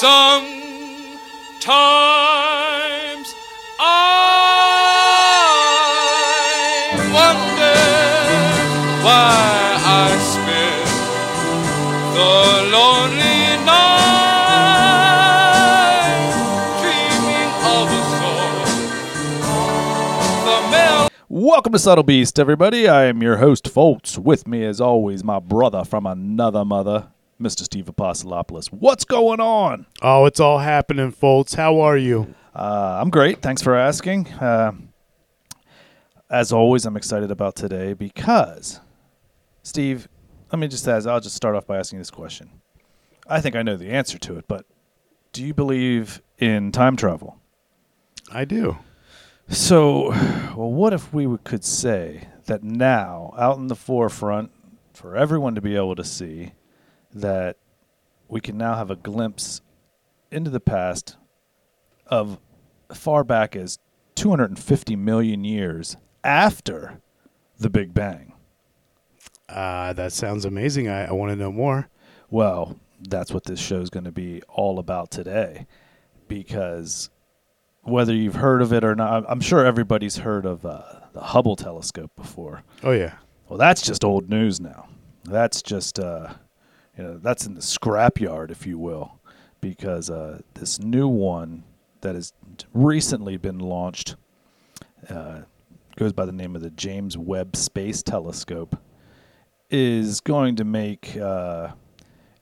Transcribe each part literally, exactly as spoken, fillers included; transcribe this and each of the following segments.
Sometimes I wonder why I spend the lonely night dreaming of a soul. The mel- Welcome to Subtle Beast, everybody. I am your host, Foltz. With me, as always, my brother from another mother, Mister Steve Apostolopoulos. What's going on? Oh, it's all happening, folks. How are you? Uh, I'm great. Thanks for asking. Uh, as always, I'm excited about today because, Steve, let me just ask, I'll just start off by asking this question. I think I know the answer to it, but do you believe in time travel? I do. So, well, what if we could say that now, out in the forefront, for everyone to be able to see, that we can now have a glimpse into the past of far back as two hundred fifty million years after the Big Bang. Uh, that sounds amazing. I, I want to know more. Well, that's what this show is going to be all about today, because whether you've heard of it or not, I'm sure everybody's heard of uh, the Hubble telescope before. Oh, yeah. Well, that's just old news now. That's just... Uh, You know, that's in the scrapyard, if you will, because uh, this new one that has recently been launched uh, goes by the name of the James Webb Space Telescope, is going to make uh,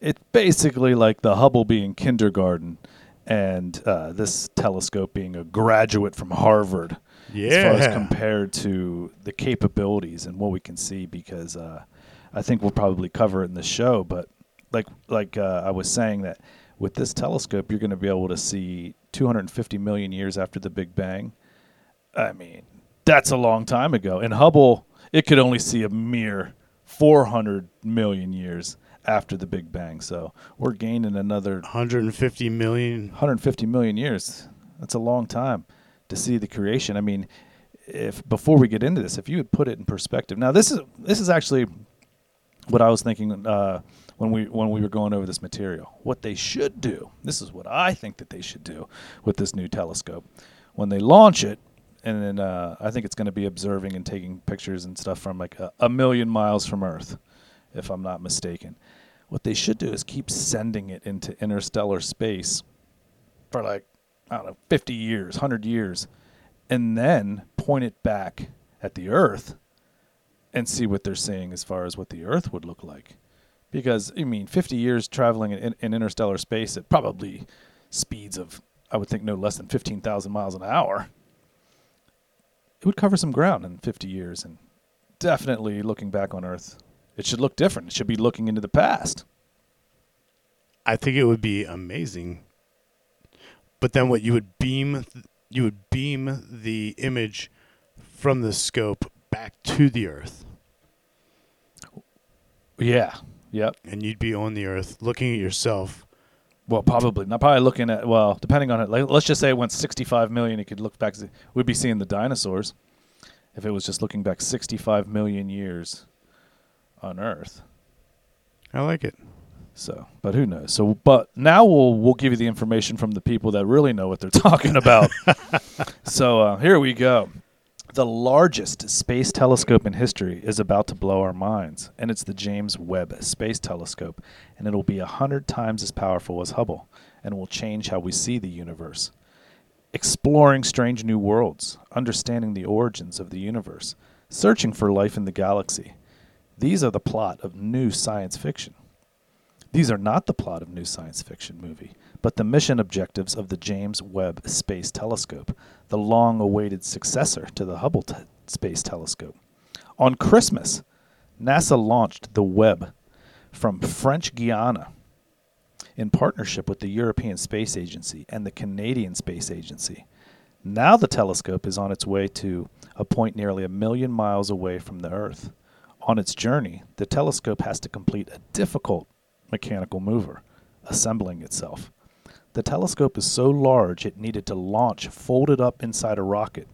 it basically like the Hubble being kindergarten and uh, this telescope being a graduate from Harvard. Yeah. As far as compared to the capabilities and what we can see, because uh, I think we'll probably cover it in the show, but Like like uh, I was saying, that with this telescope, you're going to be able to see two hundred fifty million years after the Big Bang. I mean, that's a long time ago. And Hubble, it could only see a mere four hundred million years after the Big Bang. So we're gaining another... one hundred fifty million? one hundred fifty million years. That's a long time to see the creation. I mean, if before we get into this, if you would put it in perspective... Now, this is this is actually what I was thinking... Uh, When we when we were going over this material, what they should do, this is what I think that they should do with this new telescope. When they launch it, and then uh, I think it's going to be observing and taking pictures and stuff from like a, a million miles from Earth, if I'm not mistaken. What they should do is keep sending it into interstellar space for like, I don't know, fifty years, one hundred years, and then point it back at the Earth and see what they're seeing as far as what the Earth would look like. Because, I mean, fifty years traveling in, in interstellar space at probably speeds of, I would think, no less than fifteen thousand miles an hour. It would cover some ground in fifty years. And definitely looking back on Earth, it should look different. It should be looking into the past. I think it would be amazing. But then what you would beam, you would beam the image from the scope back to the Earth. Yeah. Yep. And you'd be on the Earth looking at yourself. Well, probably. Not probably looking at, well, depending on it. Like, let's just say it went sixty-five million. It could look back. We'd be seeing the dinosaurs if it was just looking back sixty-five million years on Earth. I like it. So, but who knows? So, but now we'll we'll give you the information from the people that really know what they're talking about. So uh, here we go. The largest space telescope in history is about to blow our minds, and it's the James Webb Space Telescope, and it'll be one hundred times as powerful as Hubble, and will change how we see the universe. Exploring strange new worlds, understanding the origins of the universe, searching for life in the galaxy. These are the plot of new science fiction. These are not the plot of new science fiction movie, but the mission objectives of the James Webb Space Telescope, the long-awaited successor to the Hubble te- Space Telescope. On Christmas, NASA launched the Webb from French Guiana in partnership with the European Space Agency and the Canadian Space Agency. Now the telescope is on its way to a point nearly a million miles away from the Earth. On its journey, the telescope has to complete a difficult mechanical mover, assembling itself. The telescope is so large it needed to launch folded up inside a rocket.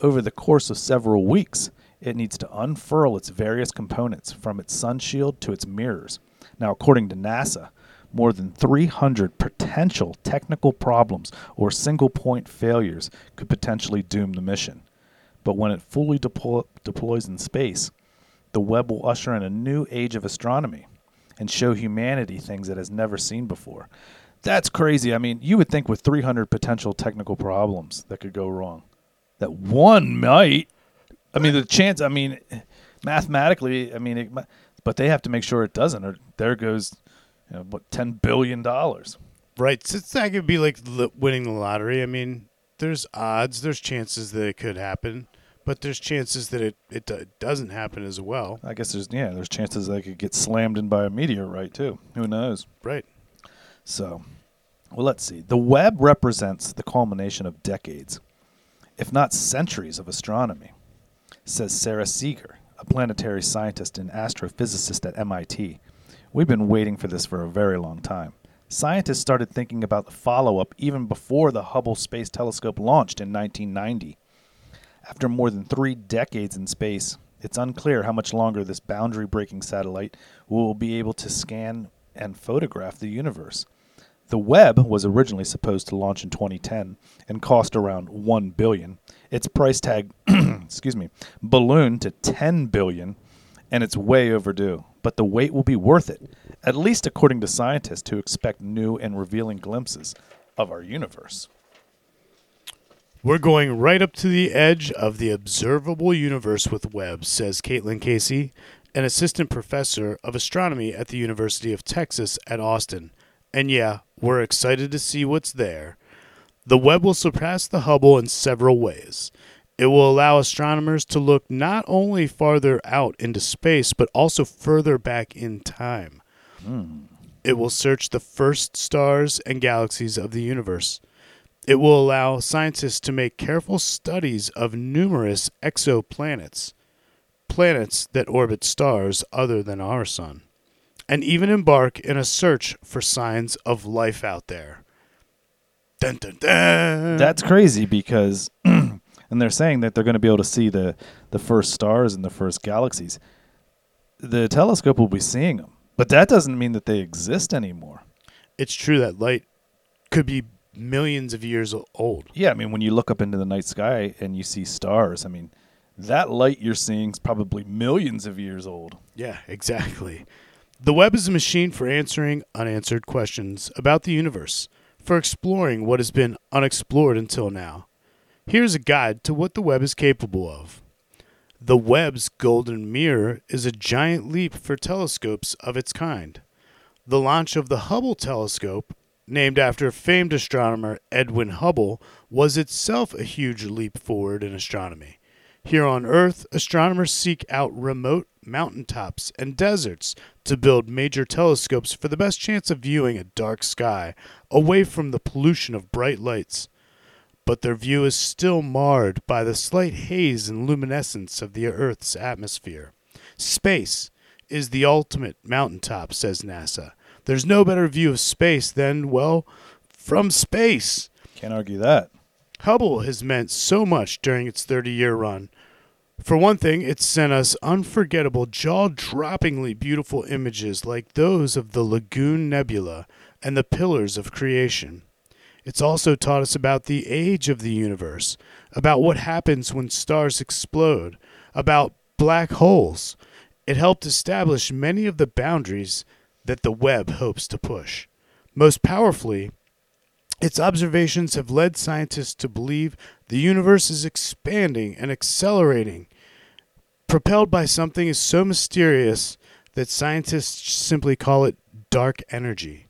Over the course of several weeks, it needs to unfurl its various components, from its sunshield to its mirrors. Now, according to NASA, more than three hundred potential technical problems or single-point failures could potentially doom the mission. But when it fully deplo- deploys in space, the Webb will usher in a new age of astronomy and show humanity things it has never seen before. That's crazy. I mean, you would think with three hundred potential technical problems that could go wrong, that one might. I mean, the chance, I mean, mathematically, I mean, it, but they have to make sure it doesn't, or there goes, you know, what, ten billion dollars. Right. So that could be like winning the lottery. I mean, there's odds, there's chances that it could happen, but there's chances that it, it doesn't happen as well. I guess there's, yeah, there's chances that it could get slammed in by a meteorite, too. Who knows? Right. So, well, let's see. The Webb represents the culmination of decades, if not centuries, of astronomy, says Sarah Seager, a planetary scientist and astrophysicist at M I T. We've been waiting for this for a very long time. Scientists started thinking about the follow-up even before the Hubble Space Telescope launched in nineteen ninety. After more than three decades in space, it's unclear how much longer this boundary-breaking satellite will be able to scan and photograph the universe. The Webb was originally supposed to launch in twenty ten and cost around one billion dollars. Its price tag, excuse me, ballooned to ten billion dollars, and it's way overdue. But the wait will be worth it, at least according to scientists who expect new and revealing glimpses of our universe. We're going right up to the edge of the observable universe with Webb, says Caitlin Casey, an assistant professor of astronomy at the University of Texas at Austin. And yeah, we're excited to see what's there. The Webb will surpass the Hubble in several ways. It will allow astronomers to look not only farther out into space, but also further back in time. Mm. It will search the first stars and galaxies of the universe. It will allow scientists to make careful studies of numerous exoplanets, planets that orbit stars other than our sun, and even embark in a search for signs of life out there. Dun, dun, dun. That's crazy because, and they're saying that they're going to be able to see the, the first stars and the first galaxies. The telescope will be seeing them, but that doesn't mean that they exist anymore. It's true that light could be millions of years old. Yeah, I mean, when you look up into the night sky and you see stars, I mean, that light you're seeing is probably millions of years old. Yeah, exactly. The Webb is a machine for answering unanswered questions about the universe, for exploring what has been unexplored until now. Here's a guide to what the Webb is capable of. The Webb's golden mirror is a giant leap for telescopes of its kind. The launch of the Hubble telescope, named after famed astronomer Edwin Hubble, was itself a huge leap forward in astronomy. Here on Earth, astronomers seek out remote mountaintops and deserts to build major telescopes for the best chance of viewing a dark sky, away from the pollution of bright lights. But their view is still marred by the slight haze and luminescence of the Earth's atmosphere. Space is the ultimate mountaintop, says NASA. There's no better view of space than, well, from space. Can't argue that. Hubble has meant so much during its thirty-year run. For one thing, it's sent us unforgettable, jaw-droppingly beautiful images like those of the Lagoon Nebula and the Pillars of Creation. It's also taught us about the age of the universe, about what happens when stars explode, about black holes. It helped establish many of the boundaries that the Webb hopes to push. Most powerfully, its observations have led scientists to believe the universe is expanding and accelerating, propelled by something is so mysterious that scientists simply call it dark energy.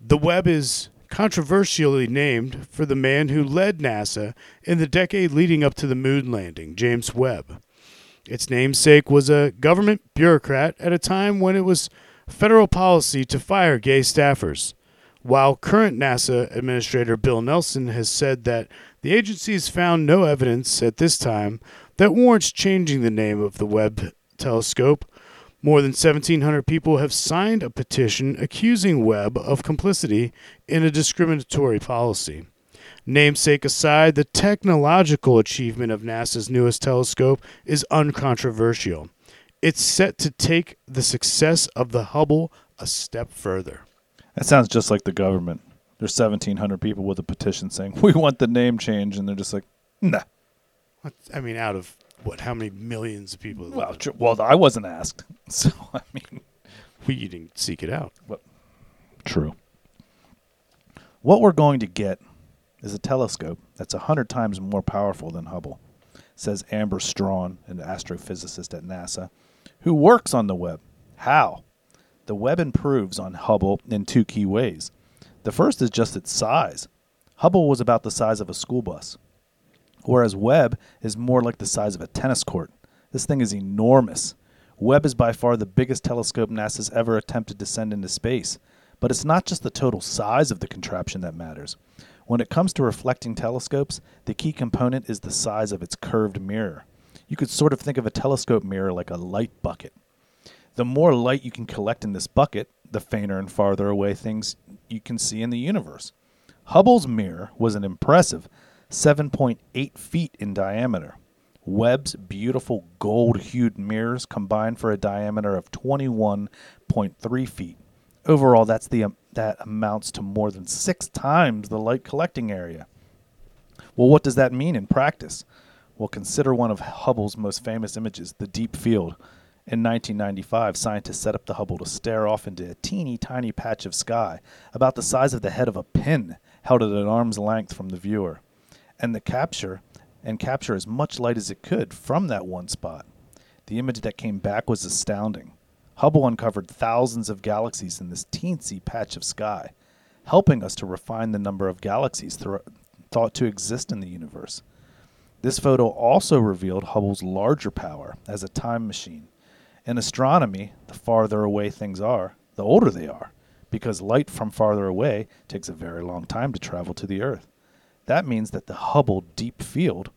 The Webb is controversially named for the man who led NASA in the decade leading up to the moon landing, James Webb. Its namesake was a government bureaucrat at a time when it was federal policy to fire gay staffers. While current NASA Administrator Bill Nelson has said that the agency has found no evidence at this time that warrants changing the name of the Webb telescope, more than seventeen hundred people have signed a petition accusing Webb of complicity in a discriminatory policy. Namesake aside, the technological achievement of NASA's newest telescope is uncontroversial. It's set to take the success of the Hubble a step further. That sounds just like the government. There's seventeen hundred people with a petition saying, we want the name change, and they're just like, nah. What? I mean, out of what? How many millions of people? Well, tr- well, I wasn't asked, so I mean, we you didn't seek it out. Well, true. What we're going to get is a telescope that's a hundred times more powerful than Hubble, says Amber Strawn, an astrophysicist at NASA, who works on the web. How? The web improves on Hubble in two key ways. The first is just its size. Hubble was about the size of a school bus, whereas Webb is more like the size of a tennis court. This thing is enormous. Webb is by far the biggest telescope NASA's ever attempted to send into space. But it's not just the total size of the contraption that matters. When it comes to reflecting telescopes, the key component is the size of its curved mirror. You could sort of think of a telescope mirror like a light bucket. The more light you can collect in this bucket, the fainter and farther away things you can see in the universe. Hubble's mirror was an impressive seven point eight feet in diameter. Webb's beautiful gold-hued mirrors combined for a diameter of twenty-one point three feet. Overall, that's the um, that amounts to more than six times the light collecting area. Well, what does that mean in practice? Well, consider one of Hubble's most famous images, the deep field. In nineteen ninety-five, scientists set up the Hubble to stare off into a teeny tiny patch of sky, about the size of the head of a pin, held at an arm's length from the viewer, and the capture and capture as much light as it could from that one spot. The image that came back was astounding. Hubble uncovered thousands of galaxies in this teensy patch of sky, helping us to refine the number of galaxies th- thought to exist in the universe. This photo also revealed Hubble's larger power as a time machine. In astronomy, the farther away things are, the older they are, because light from farther away takes a very long time to travel to the Earth. That means that the Hubble Deep Field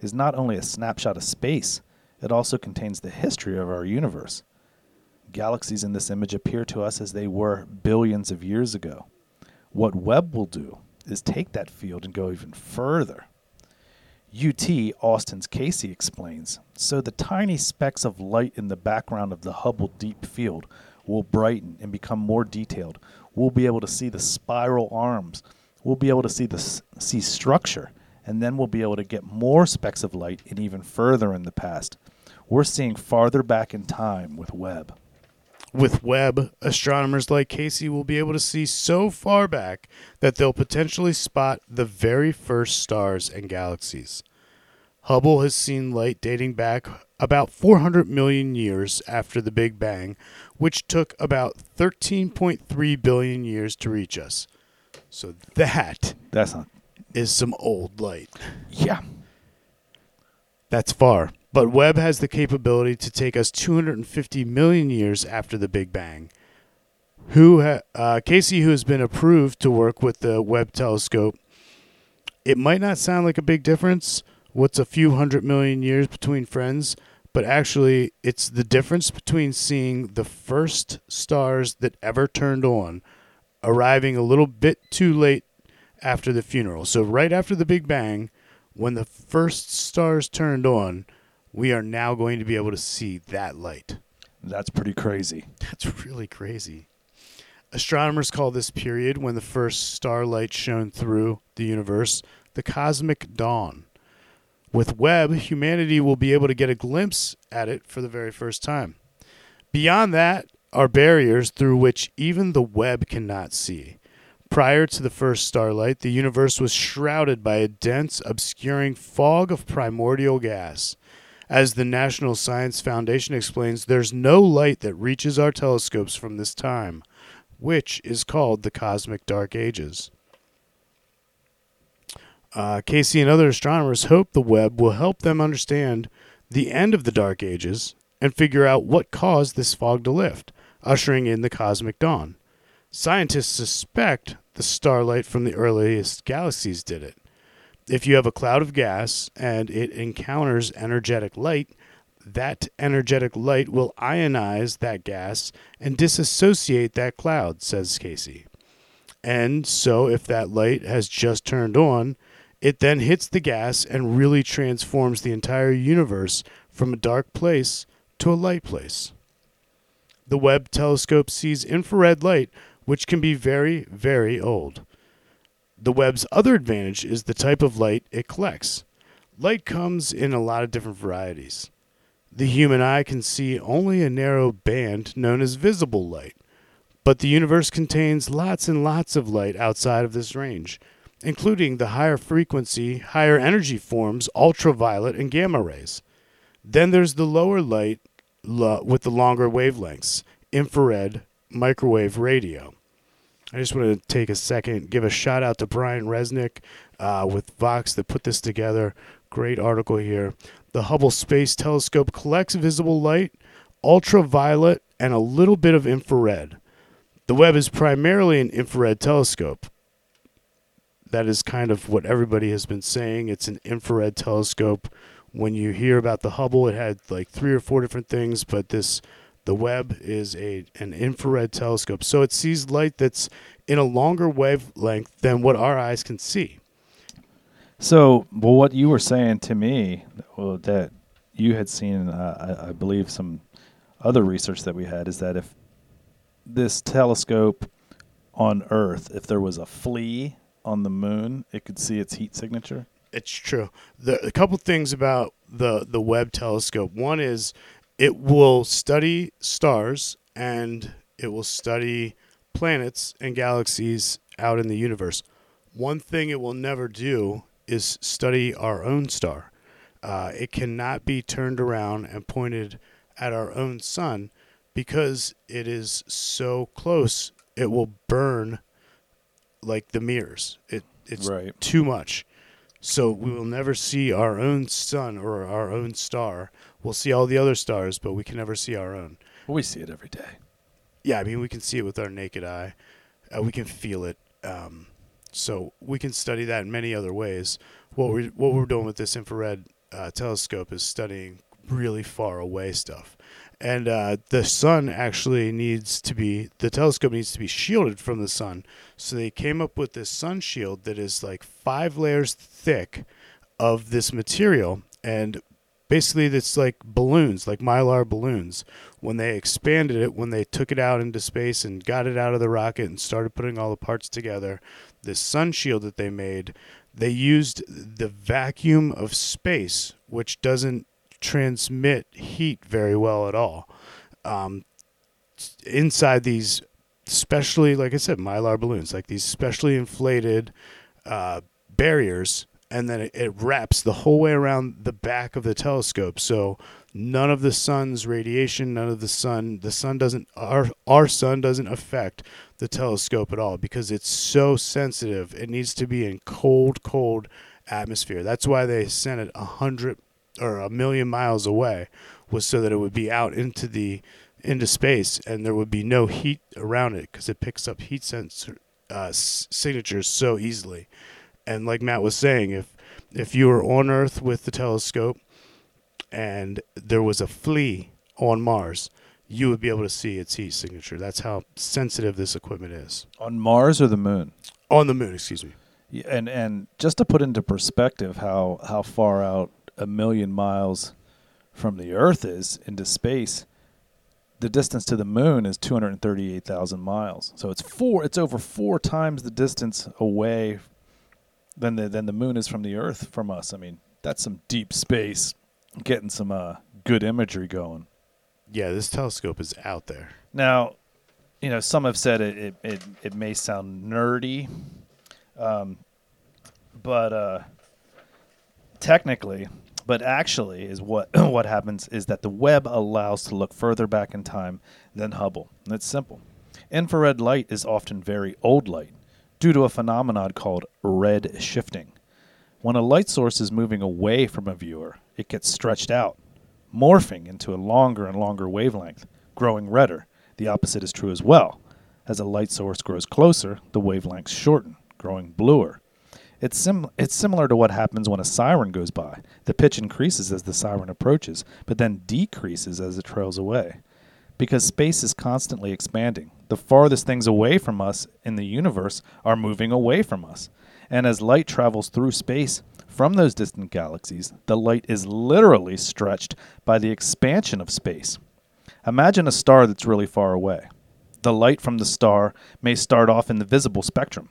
is not only a snapshot of space, it also contains the history of our universe. Galaxies in this image appear to us as they were billions of years ago. What Webb will do is take that field and go even further. U T Austin's Casey explains, so the tiny specks of light in the background of the Hubble Deep Field will brighten and become more detailed. We'll be able to see the spiral arms. We'll be able to see the see structure, and then we'll be able to get more specks of light and even further in the past. We're seeing farther back in time with Webb. With Webb, astronomers like Casey will be able to see so far back that they'll potentially spot the very first stars and galaxies. Hubble has seen light dating back about four hundred million years after the Big Bang, which took about thirteen point three billion years to reach us. So that that's not is some old light. Yeah. That's far. But Webb has the capability to take us two hundred fifty million years after the Big Bang. Who ha- uh, Casey, who has been approved to work with the Webb telescope, it might not sound like a big difference, what's a few hundred million years between friends, but actually it's the difference between seeing the first stars that ever turned on, arriving a little bit too late after the funeral. So right after the Big Bang, when the first stars turned on, we are now going to be able to see that light. That's pretty crazy. That's really crazy. Astronomers call this period when the first starlight shone through the universe the cosmic dawn. With Webb, humanity will be able to get a glimpse at it for the very first time. Beyond that are barriers through which even the Webb cannot see. Prior to the first starlight, the universe was shrouded by a dense, obscuring fog of primordial gas. As the National Science Foundation explains, there's no light that reaches our telescopes from this time, which is called the Cosmic Dark Ages. Uh, Casey and other astronomers hope the Webb will help them understand the end of the Dark Ages and figure out what caused this fog to lift, ushering in the cosmic dawn. Scientists suspect the starlight from the earliest galaxies did it. If you have a cloud of gas and it encounters energetic light, that energetic light will ionize that gas and disassociate that cloud, says Casey. And so if that light has just turned on, it then hits the gas and really transforms the entire universe from a dark place to a light place. The Webb telescope sees infrared light, which can be very, very old. The Webb's other advantage is the type of light it collects. Light comes in a lot of different varieties. The human eye can see only a narrow band known as visible light, but the universe contains lots and lots of light outside of this range, including the higher frequency, higher energy forms, ultraviolet and gamma rays. Then there's the lower light lo- with the longer wavelengths, infrared, microwave, radio. I just want to take a second, give a shout out to Brian Resnick uh, with Vox that put this together. Great article here. The Hubble Space Telescope collects visible light, ultraviolet, and a little bit of infrared. The Webb is primarily an infrared telescope. That is kind of what everybody has been saying. It's an infrared telescope. When you hear about the Hubble, it had like three or four different things, but this the Webb is a an infrared telescope. So it sees light that's in a longer wavelength than what our eyes can see. So, well, what you were saying to me, well, that you had seen, uh, I, I believe, some other research that we had, is that if this telescope on Earth, if there was a flea on the moon, it could see its heat signature? It's true. The, a couple things about the, the Webb telescope. One is it will study stars, and it will study planets and galaxies out in the universe. One thing it will never do is study our own star. Uh, it cannot be turned around and pointed at our own sun because it is so close. It will burn like the mirrors. It it's right. Too much. So we will never see our own sun or our own star. We'll see all the other stars, but we can never see our own. Well, we see it every day. Yeah, I mean, we can see it with our naked eye. Uh, we can feel it. Um, So we can study that in many other ways. What we're, what we're doing with this infrared uh, telescope is studying really far away stuff. And uh, the sun actually needs to be, the telescope needs to be shielded from the sun. So they came up with this sun shield that is like five layers thick of this material. And basically it's like balloons, like Mylar balloons. When they expanded it, when they took it out into space and got it out of the rocket and started putting all the parts together, this sun shield that they made, they used the vacuum of space, which doesn't transmit heat very well at all. Um, inside these specially, like I said, Mylar balloons, like these specially inflated uh, barriers, and then it, it wraps the whole way around the back of the telescope. So none of the sun's radiation, none of the sun, the sun doesn't, our, our sun doesn't affect the telescope at all because it's so sensitive. It needs to be in cold, cold atmosphere. That's why they sent it a hundred or a million miles away, was so that it would be out into the into space and there would be no heat around it because it picks up heat sensor uh, signatures so easily. And like Matt was saying, if if you were on Earth with the telescope and there was a flea on Mars, you would be able to see its heat signature. That's how sensitive this equipment is. On Mars or the moon? On the moon, excuse me. Yeah, and and just to put into perspective how, how far out a million miles from the Earth is into space, the distance to the moon is two hundred thirty-eight thousand miles. So it's four. It's over four times the distance away than the, than the moon is from the Earth from us. I mean, that's some deep space, getting some uh, good imagery going. Yeah, this telescope is out there. Now, you know, some have said it it, it, it may sound nerdy, um, but uh, technically, but actually is what what happens is that the Webb allows to look further back in time than Hubble. And it's simple. Infrared light is often very old light due to a phenomenon called red shifting. When a light source is moving away from a viewer, it gets stretched out, morphing into a longer and longer wavelength, growing redder. The opposite is true as well. As a light source grows closer, the wavelengths shorten, growing bluer. It's, sim- it's similar to what happens when a siren goes by. The pitch increases as the siren approaches, but then decreases as it trails away. Because space is constantly expanding, the farthest things away from us in the universe are moving away from us. And as light travels through space from those distant galaxies, the light is literally stretched by the expansion of space. Imagine a star that's really far away. the light from the star may start off in the visible spectrum,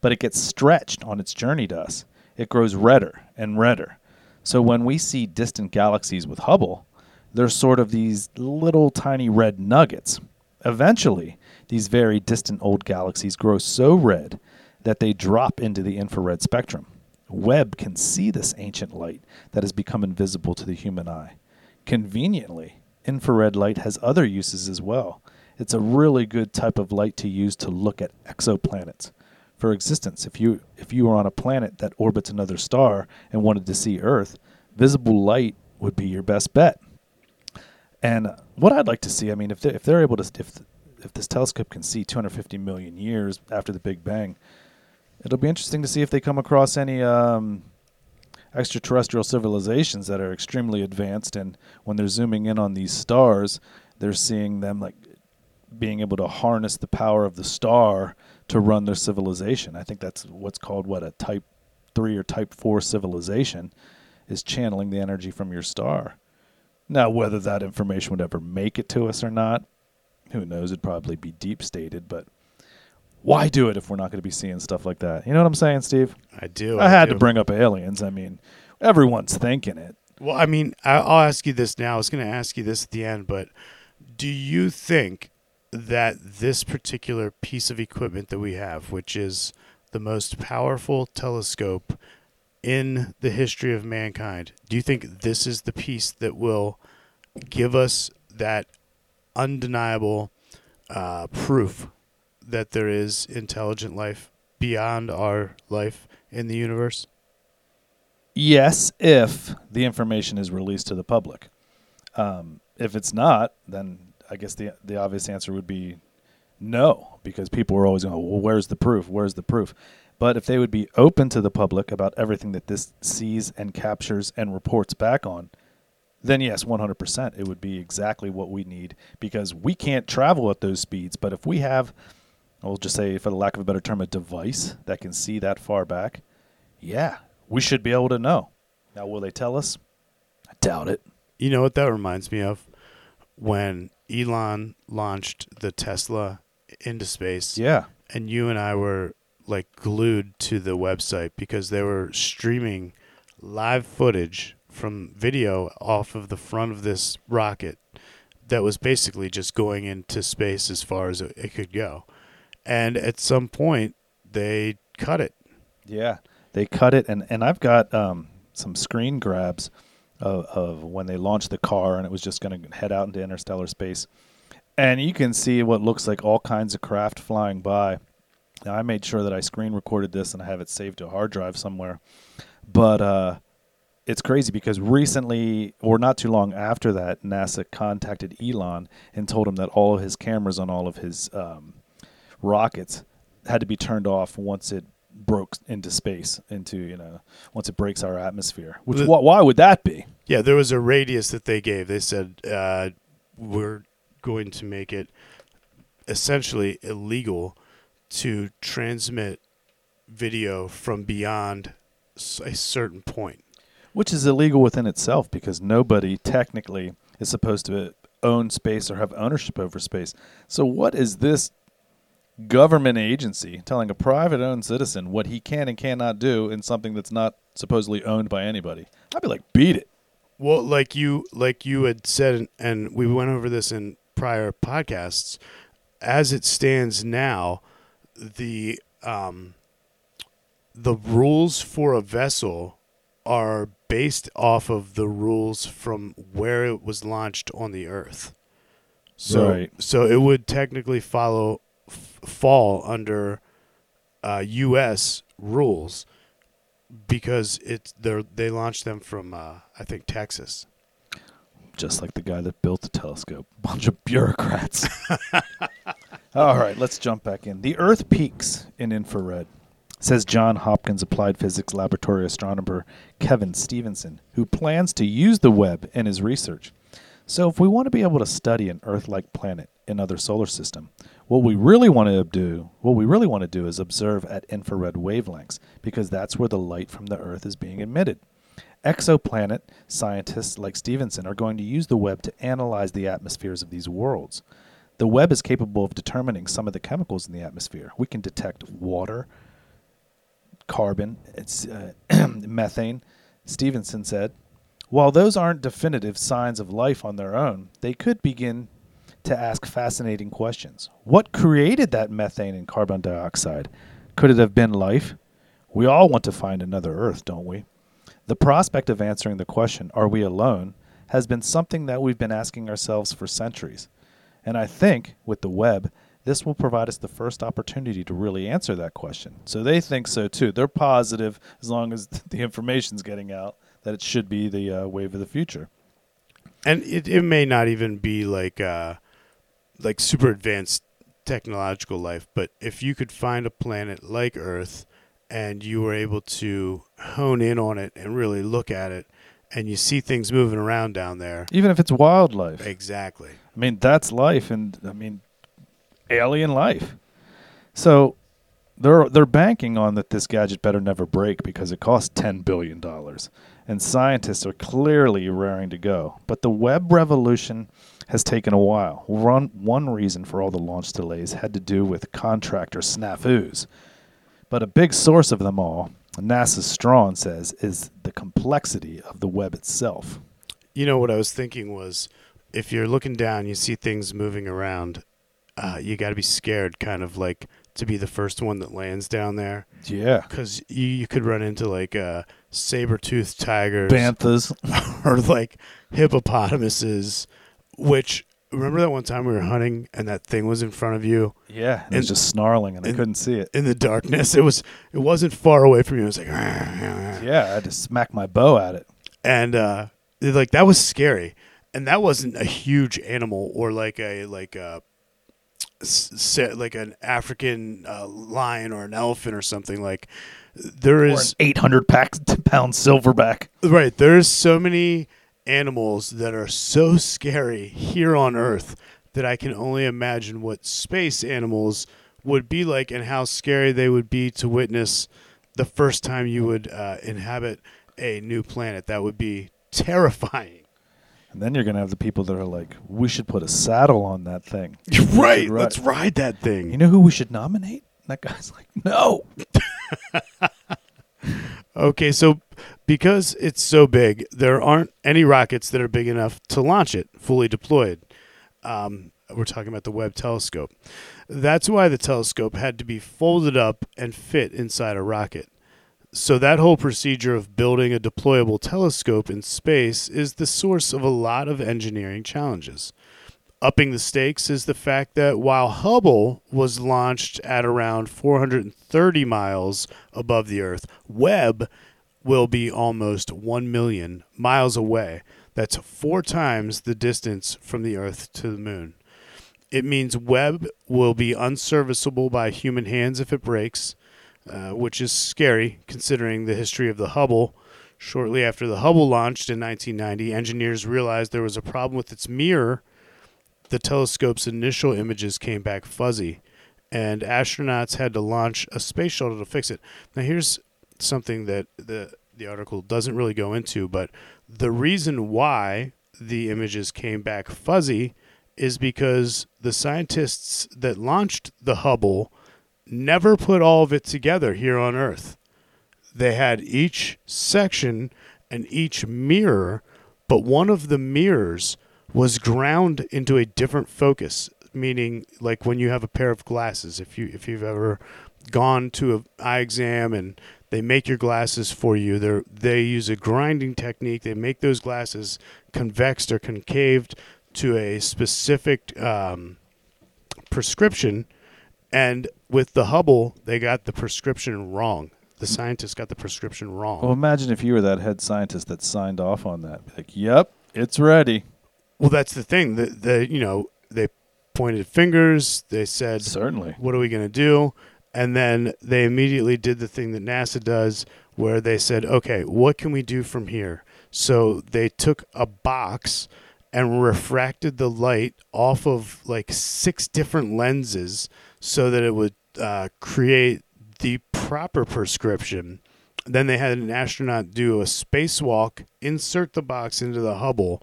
but it gets stretched on its journey to us. It grows redder and redder. So when we see distant galaxies with Hubble, they're sort of these little tiny red nuggets. Eventually, these very distant old galaxies grow so red that they drop into the infrared spectrum. Webb can see this ancient light that has become invisible to the human eye. Conveniently, infrared light has other uses as well. It's a really good type of light to use to look at exoplanets. For instance, if you if you were on a planet that orbits another star and wanted to see Earth, visible light would be your best bet. And what I'd like to see, I mean, if they're, if they're able to, if if this telescope can see two hundred fifty million years after the Big Bang, it'll be interesting to see if they come across any um, extraterrestrial civilizations that are extremely advanced. And when they're zooming in on these stars, they're seeing them like being able to harness the power of the star to run their civilization. I think that's what's called, what, a type three or type four civilization is channeling the energy from your star. Now, whether that information would ever make it to us or not, who knows? It'd probably be deep stated, but why do it if we're not going to be seeing stuff like that? You know what I'm saying, Steve? I do. I, I had do. to bring up aliens. I mean, everyone's thinking it. Well, I mean, I'll ask you this now. I was going to ask you this at the end, but do you think that this particular piece of equipment that we have, which is the most powerful telescope in the history of mankind, do you think this is the piece that will give us that undeniable uh, proof that there is intelligent life beyond our life in the universe? Yes, if the information is released to the public. Um, if it's not, then I guess the the obvious answer would be no, because people are always going, well, where's the proof? Where's the proof? But if they would be open to the public about everything that this sees and captures and reports back on, then yes, one hundred percent, it would be exactly what we need, because we can't travel at those speeds. But if we have, I'll just say, for the lack of a better term, a device that can see that far back, yeah, we should be able to know. Now, will they tell us? I doubt it. You know what that reminds me of? When Elon launched the Tesla into space. Yeah. And you and I were like glued to the website because they were streaming live footage from video off of the front of this rocket that was basically just going into space as far as it could go. And at some point they cut it. Yeah, they cut it. And, and I've got um, some screen grabs Of, of when they launched the car and it was just going to head out into interstellar space. And you can see what looks like all kinds of craft flying by. Now, I made sure that I screen recorded this and I have it saved to a hard drive somewhere. But uh, it's crazy because recently, or not too long after that, NASA contacted Elon and told him that all of his cameras on all of his um, rockets had to be turned off once it broke into space, into, you know, once it breaks our atmosphere. Which the, why, why would that be? Yeah, there was a radius that they gave. They said uh, we're going to make it essentially illegal to transmit video from beyond a certain point. Which is illegal within itself because nobody technically is supposed to own space or have ownership over space. So what is this government agency telling a private-owned citizen what he can and cannot do in something that's not supposedly owned by anybody? I'd be like, beat it. Well, like you, like you had said, and we went over this in prior podcasts. As it stands now, the um, the rules for a vessel are based off of the rules from where it was launched on the Earth. So, right. So it would technically follow. fall under uh, U S rules because it's they they launched them from uh, I think Texas. Just like the guy that built the telescope, bunch of bureaucrats. All right, let's jump back in. The Earth peaks in infrared, says Johns Hopkins Applied Physics Laboratory astronomer Kevin Stevenson, who plans to use the Webb in his research. So if we want to be able to study an Earth-like planet in other solar system, what we really want to do, what we really want to do is observe at infrared wavelengths, because that's where the light from the Earth is being emitted. Exoplanet scientists like Stevenson are going to use the Webb to analyze the atmospheres of these worlds. The Webb is capable of determining some of the chemicals in the atmosphere. We can detect water, carbon, it's, uh, methane. Stevenson said, while those aren't definitive signs of life on their own, they could begin to ask fascinating questions. What created that methane and carbon dioxide? Could it have been life? We all want to find another Earth, don't we? The prospect of answering the question, are we alone, has been something that we've been asking ourselves for centuries. And I think, with the Webb, this will provide us the first opportunity to really answer that question. So they think so, too. They're positive, as long as the information's getting out, that it should be the uh, wave of the future. And it, it may not even be like uh, like super advanced technological life, but if you could find a planet like Earth and you were able to hone in on it and really look at it, and you see things moving around down there. Even if it's wildlife. Exactly. I mean, that's life, and I mean... alien life. So they're they're banking on that this gadget better never break because it costs ten billion dollars. And scientists are clearly raring to go. But the Webb revolution has taken a while. One, one reason for all the launch delays had to do with contractor snafus. But a big source of them all, NASA's Strawn says, is the complexity of the Webb itself. You know, what I was thinking was, if you're looking down, you see things moving around. Uh, you got to be scared, kind of like, to be the first one that lands down there. Yeah. Because you, you could run into, like, uh, saber-toothed tigers. Banthas. Or, like, hippopotamuses, which, remember that one time we were hunting and that thing was in front of you? Yeah. And it was just snarling and in, I couldn't see it. In the darkness. It, was, it wasn't far away from you. It was like... Yeah, I had to smack my bow at it. And, uh, like, that was scary. And that wasn't a huge animal or, like, a... like a like an African uh, lion or an elephant or something. Like there or is an eight hundred pound silverback. Right. There's so many animals that are so scary here on Earth that I can only imagine what space animals would be like and how scary they would be to witness the first time you would uh, inhabit a new planet. That would be terrifying. And then you're going to have the people that are like, we should put a saddle on that thing. Right. Let's ride that thing. You know who we should nominate? And that guy's like, no. Okay. So because it's so big, there aren't any rockets that are big enough to launch it fully deployed. Um, we're talking about the Webb telescope. That's why the telescope had to be folded up and fit inside a rocket. So that whole procedure of building a deployable telescope in space is the source of a lot of engineering challenges. Upping the stakes is the fact that while Hubble was launched at around four hundred thirty miles above the Earth, Webb will be almost one million miles away. That's four times the distance from the Earth to the Moon. It means Webb will be unserviceable by human hands if it breaks, Uh, which is scary, considering the history of the Hubble. Shortly after the Hubble launched in nineteen ninety, engineers realized there was a problem with its mirror. The telescope's initial images came back fuzzy, and astronauts had to launch a space shuttle to fix it. Now, here's something that the, the article doesn't really go into, but the reason why the images came back fuzzy is because the scientists that launched the Hubble never put all of it together here on Earth. They had each section and each mirror, but one of the mirrors was ground into a different focus, meaning like when you have a pair of glasses, if you if you've ever gone to an eye exam and they make your glasses for you, they they use a grinding technique. They make those glasses convexed or concaved to a specific um, prescription. And with the Hubble, they got the prescription wrong. The scientists got the prescription wrong. Well, imagine if you were that head scientist that signed off on that. Like, yep, it's ready. Well, that's the thing. The, the, you know, they pointed fingers. They said, certainly, what are we going to do? And then they immediately did the thing that NASA does where they said, okay, what can we do from here? So they took a box and refracted the light off of like six different lenses so that it would uh, create the proper prescription. Then they had an astronaut do a spacewalk, insert the box into the Hubble,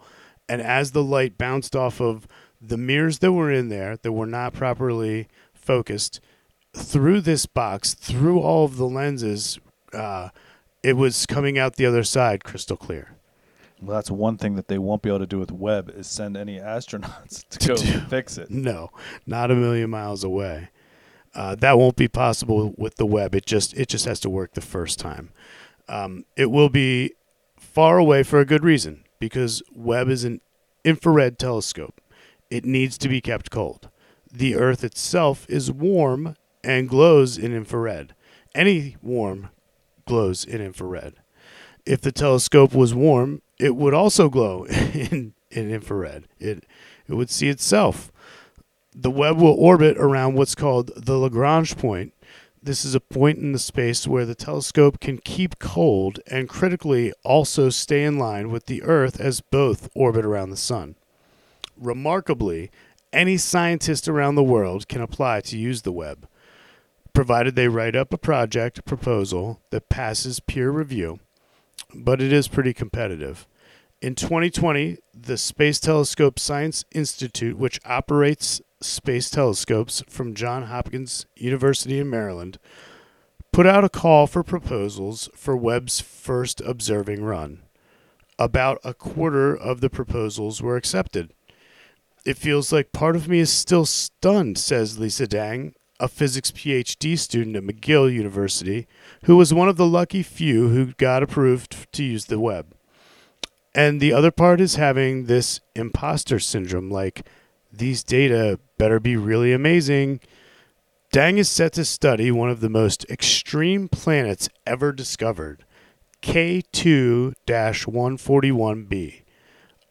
and as the light bounced off of the mirrors that were in there that were not properly focused through this box, through all of the lenses, uh, it was coming out the other side crystal clear. Well, that's one thing that they won't be able to do with Webb is send any astronauts to go fix it. No, not a million miles away. Uh, that won't be possible with the Webb. It just it just has to work the first time. Um, it will be far away for a good reason, because Webb is an infrared telescope. It needs to be kept cold. The Earth itself is warm and glows in infrared. Any warm glows in infrared. If the telescope was warm, it would also glow in, in infrared. It it would see itself. The Webb will orbit around what's called the Lagrange point. This is a point in the space where the telescope can keep cold and critically also stay in line with the Earth as both orbit around the Sun. Remarkably, any scientist around the world can apply to use the Webb, provided they write up a project proposal that passes peer review, but it is pretty competitive. In twenty twenty, the Space Telescope Science Institute, which operates space telescopes from Johns Hopkins University in Maryland, put out a call for proposals for Webb's first observing run. About a quarter of the proposals were accepted. It feels like part of me is still stunned, says Lisa Dang, a physics PhD student at McGill University, who was one of the lucky few who got approved to use the Webb. And the other part is having this imposter syndrome, like, these data better be really amazing. Dang is set to study one of the most extreme planets ever discovered, K two one forty-one b,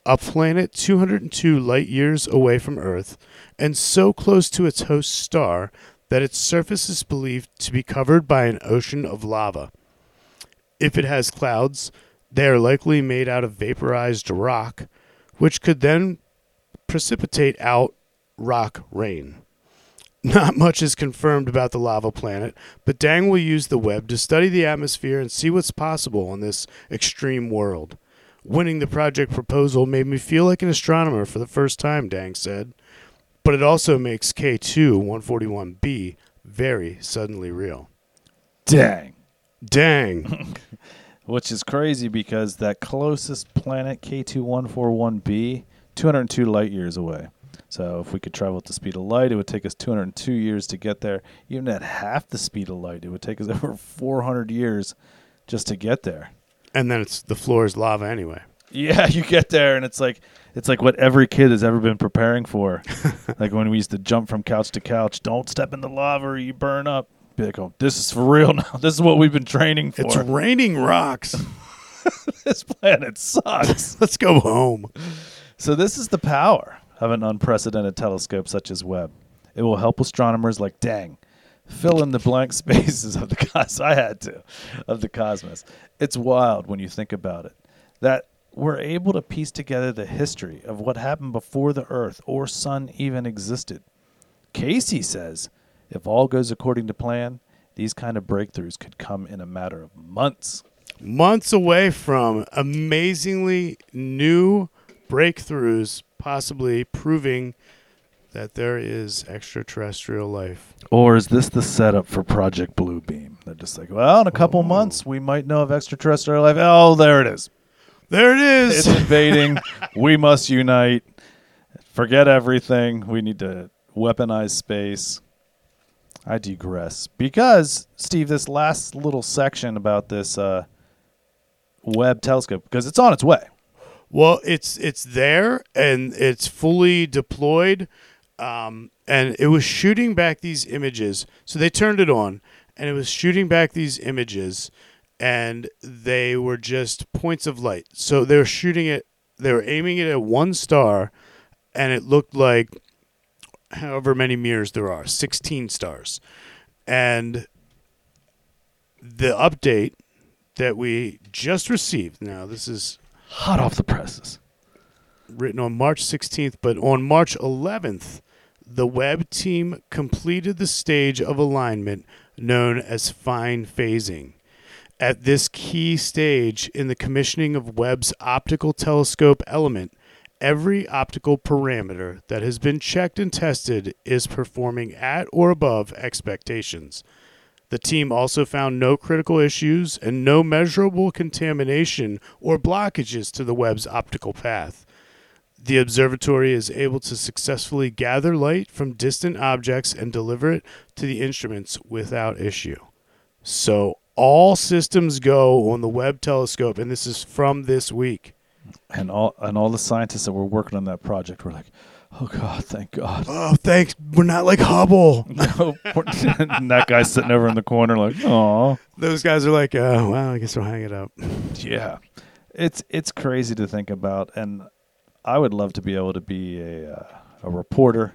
a planet two hundred two light-years away from Earth and so close to its host star that its surface is believed to be covered by an ocean of lava. If it has clouds, they are likely made out of vaporized rock, which could then precipitate out rock rain. Not much is confirmed about the lava planet, but Dang will use the Webb to study the atmosphere and see what's possible on this extreme world. Winning the project proposal made me feel like an astronomer for the first time, Dang said, but it also makes K two one forty-one b very suddenly real. Dang. Dang. Which is crazy because that closest planet, K two one forty-one b, two hundred two light years away. So if we could travel at the speed of light, it would take us two hundred two years to get there. Even at half the speed of light, it would take us over four hundred years just to get there. And then it's the floor is lava anyway. Yeah, you get there and it's like it's like what every kid has ever been preparing for. Like when we used to jump from couch to couch, don't step in the lava or you burn up. Be like, oh, this is for real now. This is what we've been training for. It's raining rocks. This planet sucks. Let's go home. So this is the power of an unprecedented telescope such as Webb. It will help astronomers like Dang fill in the blank spaces of the cos. I had to, of the cosmos. It's wild when you think about it, that we're able to piece together the history of what happened before the Earth or Sun even existed. Casey says, if all goes according to plan, these kind of breakthroughs could come in a matter of months. Months away from amazingly new breakthroughs, possibly proving that there is extraterrestrial life. Or is this the setup for Project Blue Beam? They're just like, well, in a couple oh. months, we might know of extraterrestrial life. Oh, there it is. There it is. It's invading. We must unite. Forget everything. We need to weaponize space. I digress. Because, Steve, this last little section about this uh, Webb telescope, because it's on its way. Well, it's it's there, and it's fully deployed, um, and it was shooting back these images. So they turned it on, and it was shooting back these images, and they were just points of light. So they were shooting it, they were aiming it at one star, and it looked like however many mirrors there are, sixteen stars. And the update that we just received, now this is hot off the presses, written on March sixteenth, but on March eleventh, the Webb team completed the stage of alignment known as fine phasing. At this key stage in the commissioning of Webb's optical telescope element, every optical parameter that has been checked and tested is performing at or above expectations. The team also found no critical issues and no measurable contamination or blockages to the Webb's optical path. The observatory is able to successfully gather light from distant objects and deliver it to the instruments without issue. So all systems go on the Webb telescope, and this is from this week. And all and all the scientists that were working on that project were like, oh, God, thank God. Oh, thanks. We're not like Hubble. No, and that guy's sitting over in the corner like, oh. Those guys are like, oh, well, I guess we'll hang it up. Yeah. It's it's crazy to think about, and I would love to be able to be a uh, a reporter.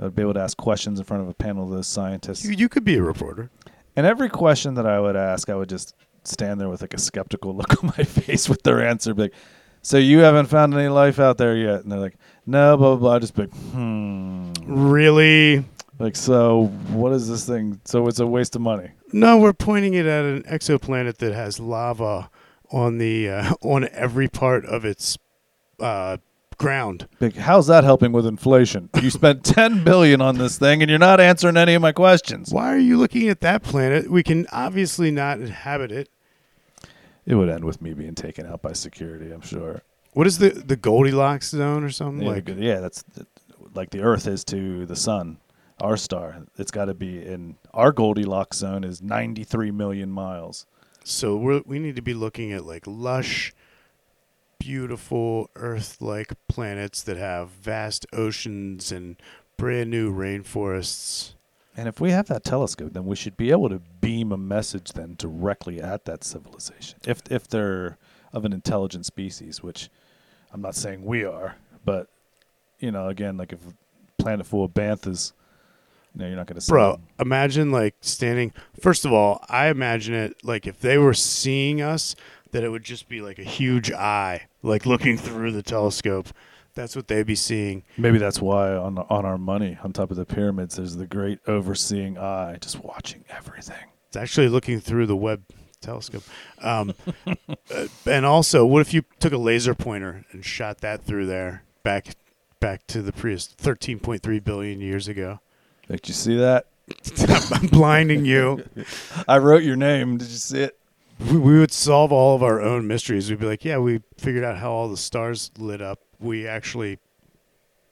I would be able to ask questions in front of a panel of those scientists. You, you could be a reporter. And every question that I would ask, I would just stand there with like a skeptical look on my face with their answer. Be like, so you haven't found any life out there yet? And they're like, no, blah, blah, blah. I just be like, hmm. Really? Like, so what is this thing? So it's a waste of money. No, we're pointing it at an exoplanet that has lava on the uh, on every part of its Uh, ground. Big, how's that helping with inflation? You spent ten billion dollars on this thing and you're not answering any of my questions. Why are you looking at that planet? We can obviously not inhabit it. It would end with me being taken out by security, I'm sure. What is the, the Goldilocks zone or something? Yeah, like? Yeah, that's like the Earth is to the sun, our star. It's got to be in our Goldilocks zone is ninety-three million miles. So we're, we need to be looking at like lush, beautiful Earth-like planets that have vast oceans and brand new rainforests. And if we have that telescope, then we should be able to beam a message then directly at that civilization. If if they're of an intelligent species, which I'm not saying we are, but you know, again, like if a planet full of banthas, you know, you're not going to see. Bro, them. Imagine like standing. First of all, I imagine it like if they were seeing us, that it would just be like a huge eye, like looking through the telescope. That's what they'd be seeing. Maybe that's why on the, on our money, on top of the pyramids, there's the great overseeing eye just watching everything. It's actually looking through the Webb telescope. Um, uh, and also, what if you took a laser pointer and shot that through there back back to the previous thirteen point three billion years ago? Did you see that? I'm blinding you. I wrote your name. Did you see it? We would solve all of our own mysteries. We'd be like, yeah, we figured out how all the stars lit up. We actually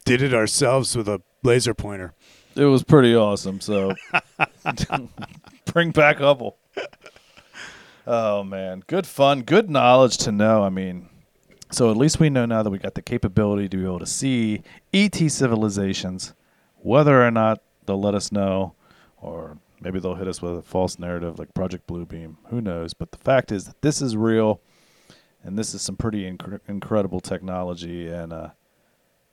did it ourselves with a laser pointer. It was pretty awesome, so bring back Hubble. Oh, man. Good fun, good knowledge to know. I mean, so at least we know now that we got the capability to be able to see E T civilizations, whether or not they'll let us know or maybe they'll hit us with a false narrative like Project Blue Beam. Who knows? But the fact is that this is real, and this is some pretty inc- incredible technology. And uh,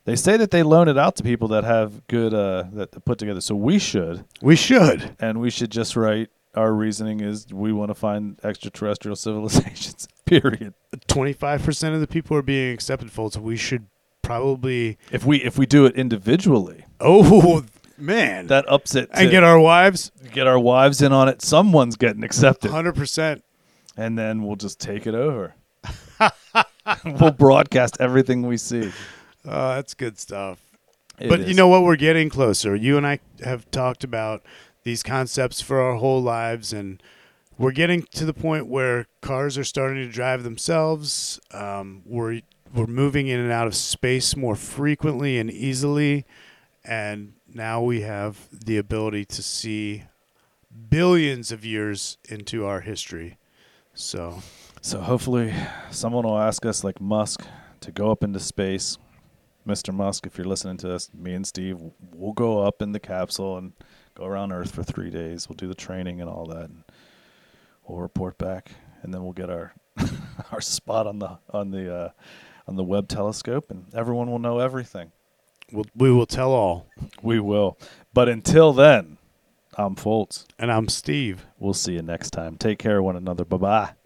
they say that they loan it out to people that have good uh, that put together. So we should, we should, and we should just write our reasoning is we want to find extraterrestrial civilizations. Period. Twenty-five percent of the people are being accepted, folks. We should probably if we if we do it individually. Oh. Man, that ups it. And get our wives, get our wives in on it. Someone's getting accepted, hundred percent, and then we'll just take it over. We'll broadcast everything we see. Oh, that's good stuff. It but is. You know what? We're getting closer. You and I have talked about these concepts for our whole lives, and we're getting to the point where cars are starting to drive themselves. Um, we're we're moving in and out of space more frequently and easily, and now we have the ability to see billions of years into our history. So so hopefully someone will ask us, like Musk, to go up into space. Mister Musk, if you're listening to us, me and Steve, we'll go up in the capsule and go around Earth for three days. We'll do the training and all that. And we'll report back, and then we'll get our our spot on the on the uh, on the Webb telescope, and everyone will know everything. We'll, we will tell all. We will. But until then, I'm Foltz. And I'm Steve. We'll see you next time. Take care of one another. Bye-bye.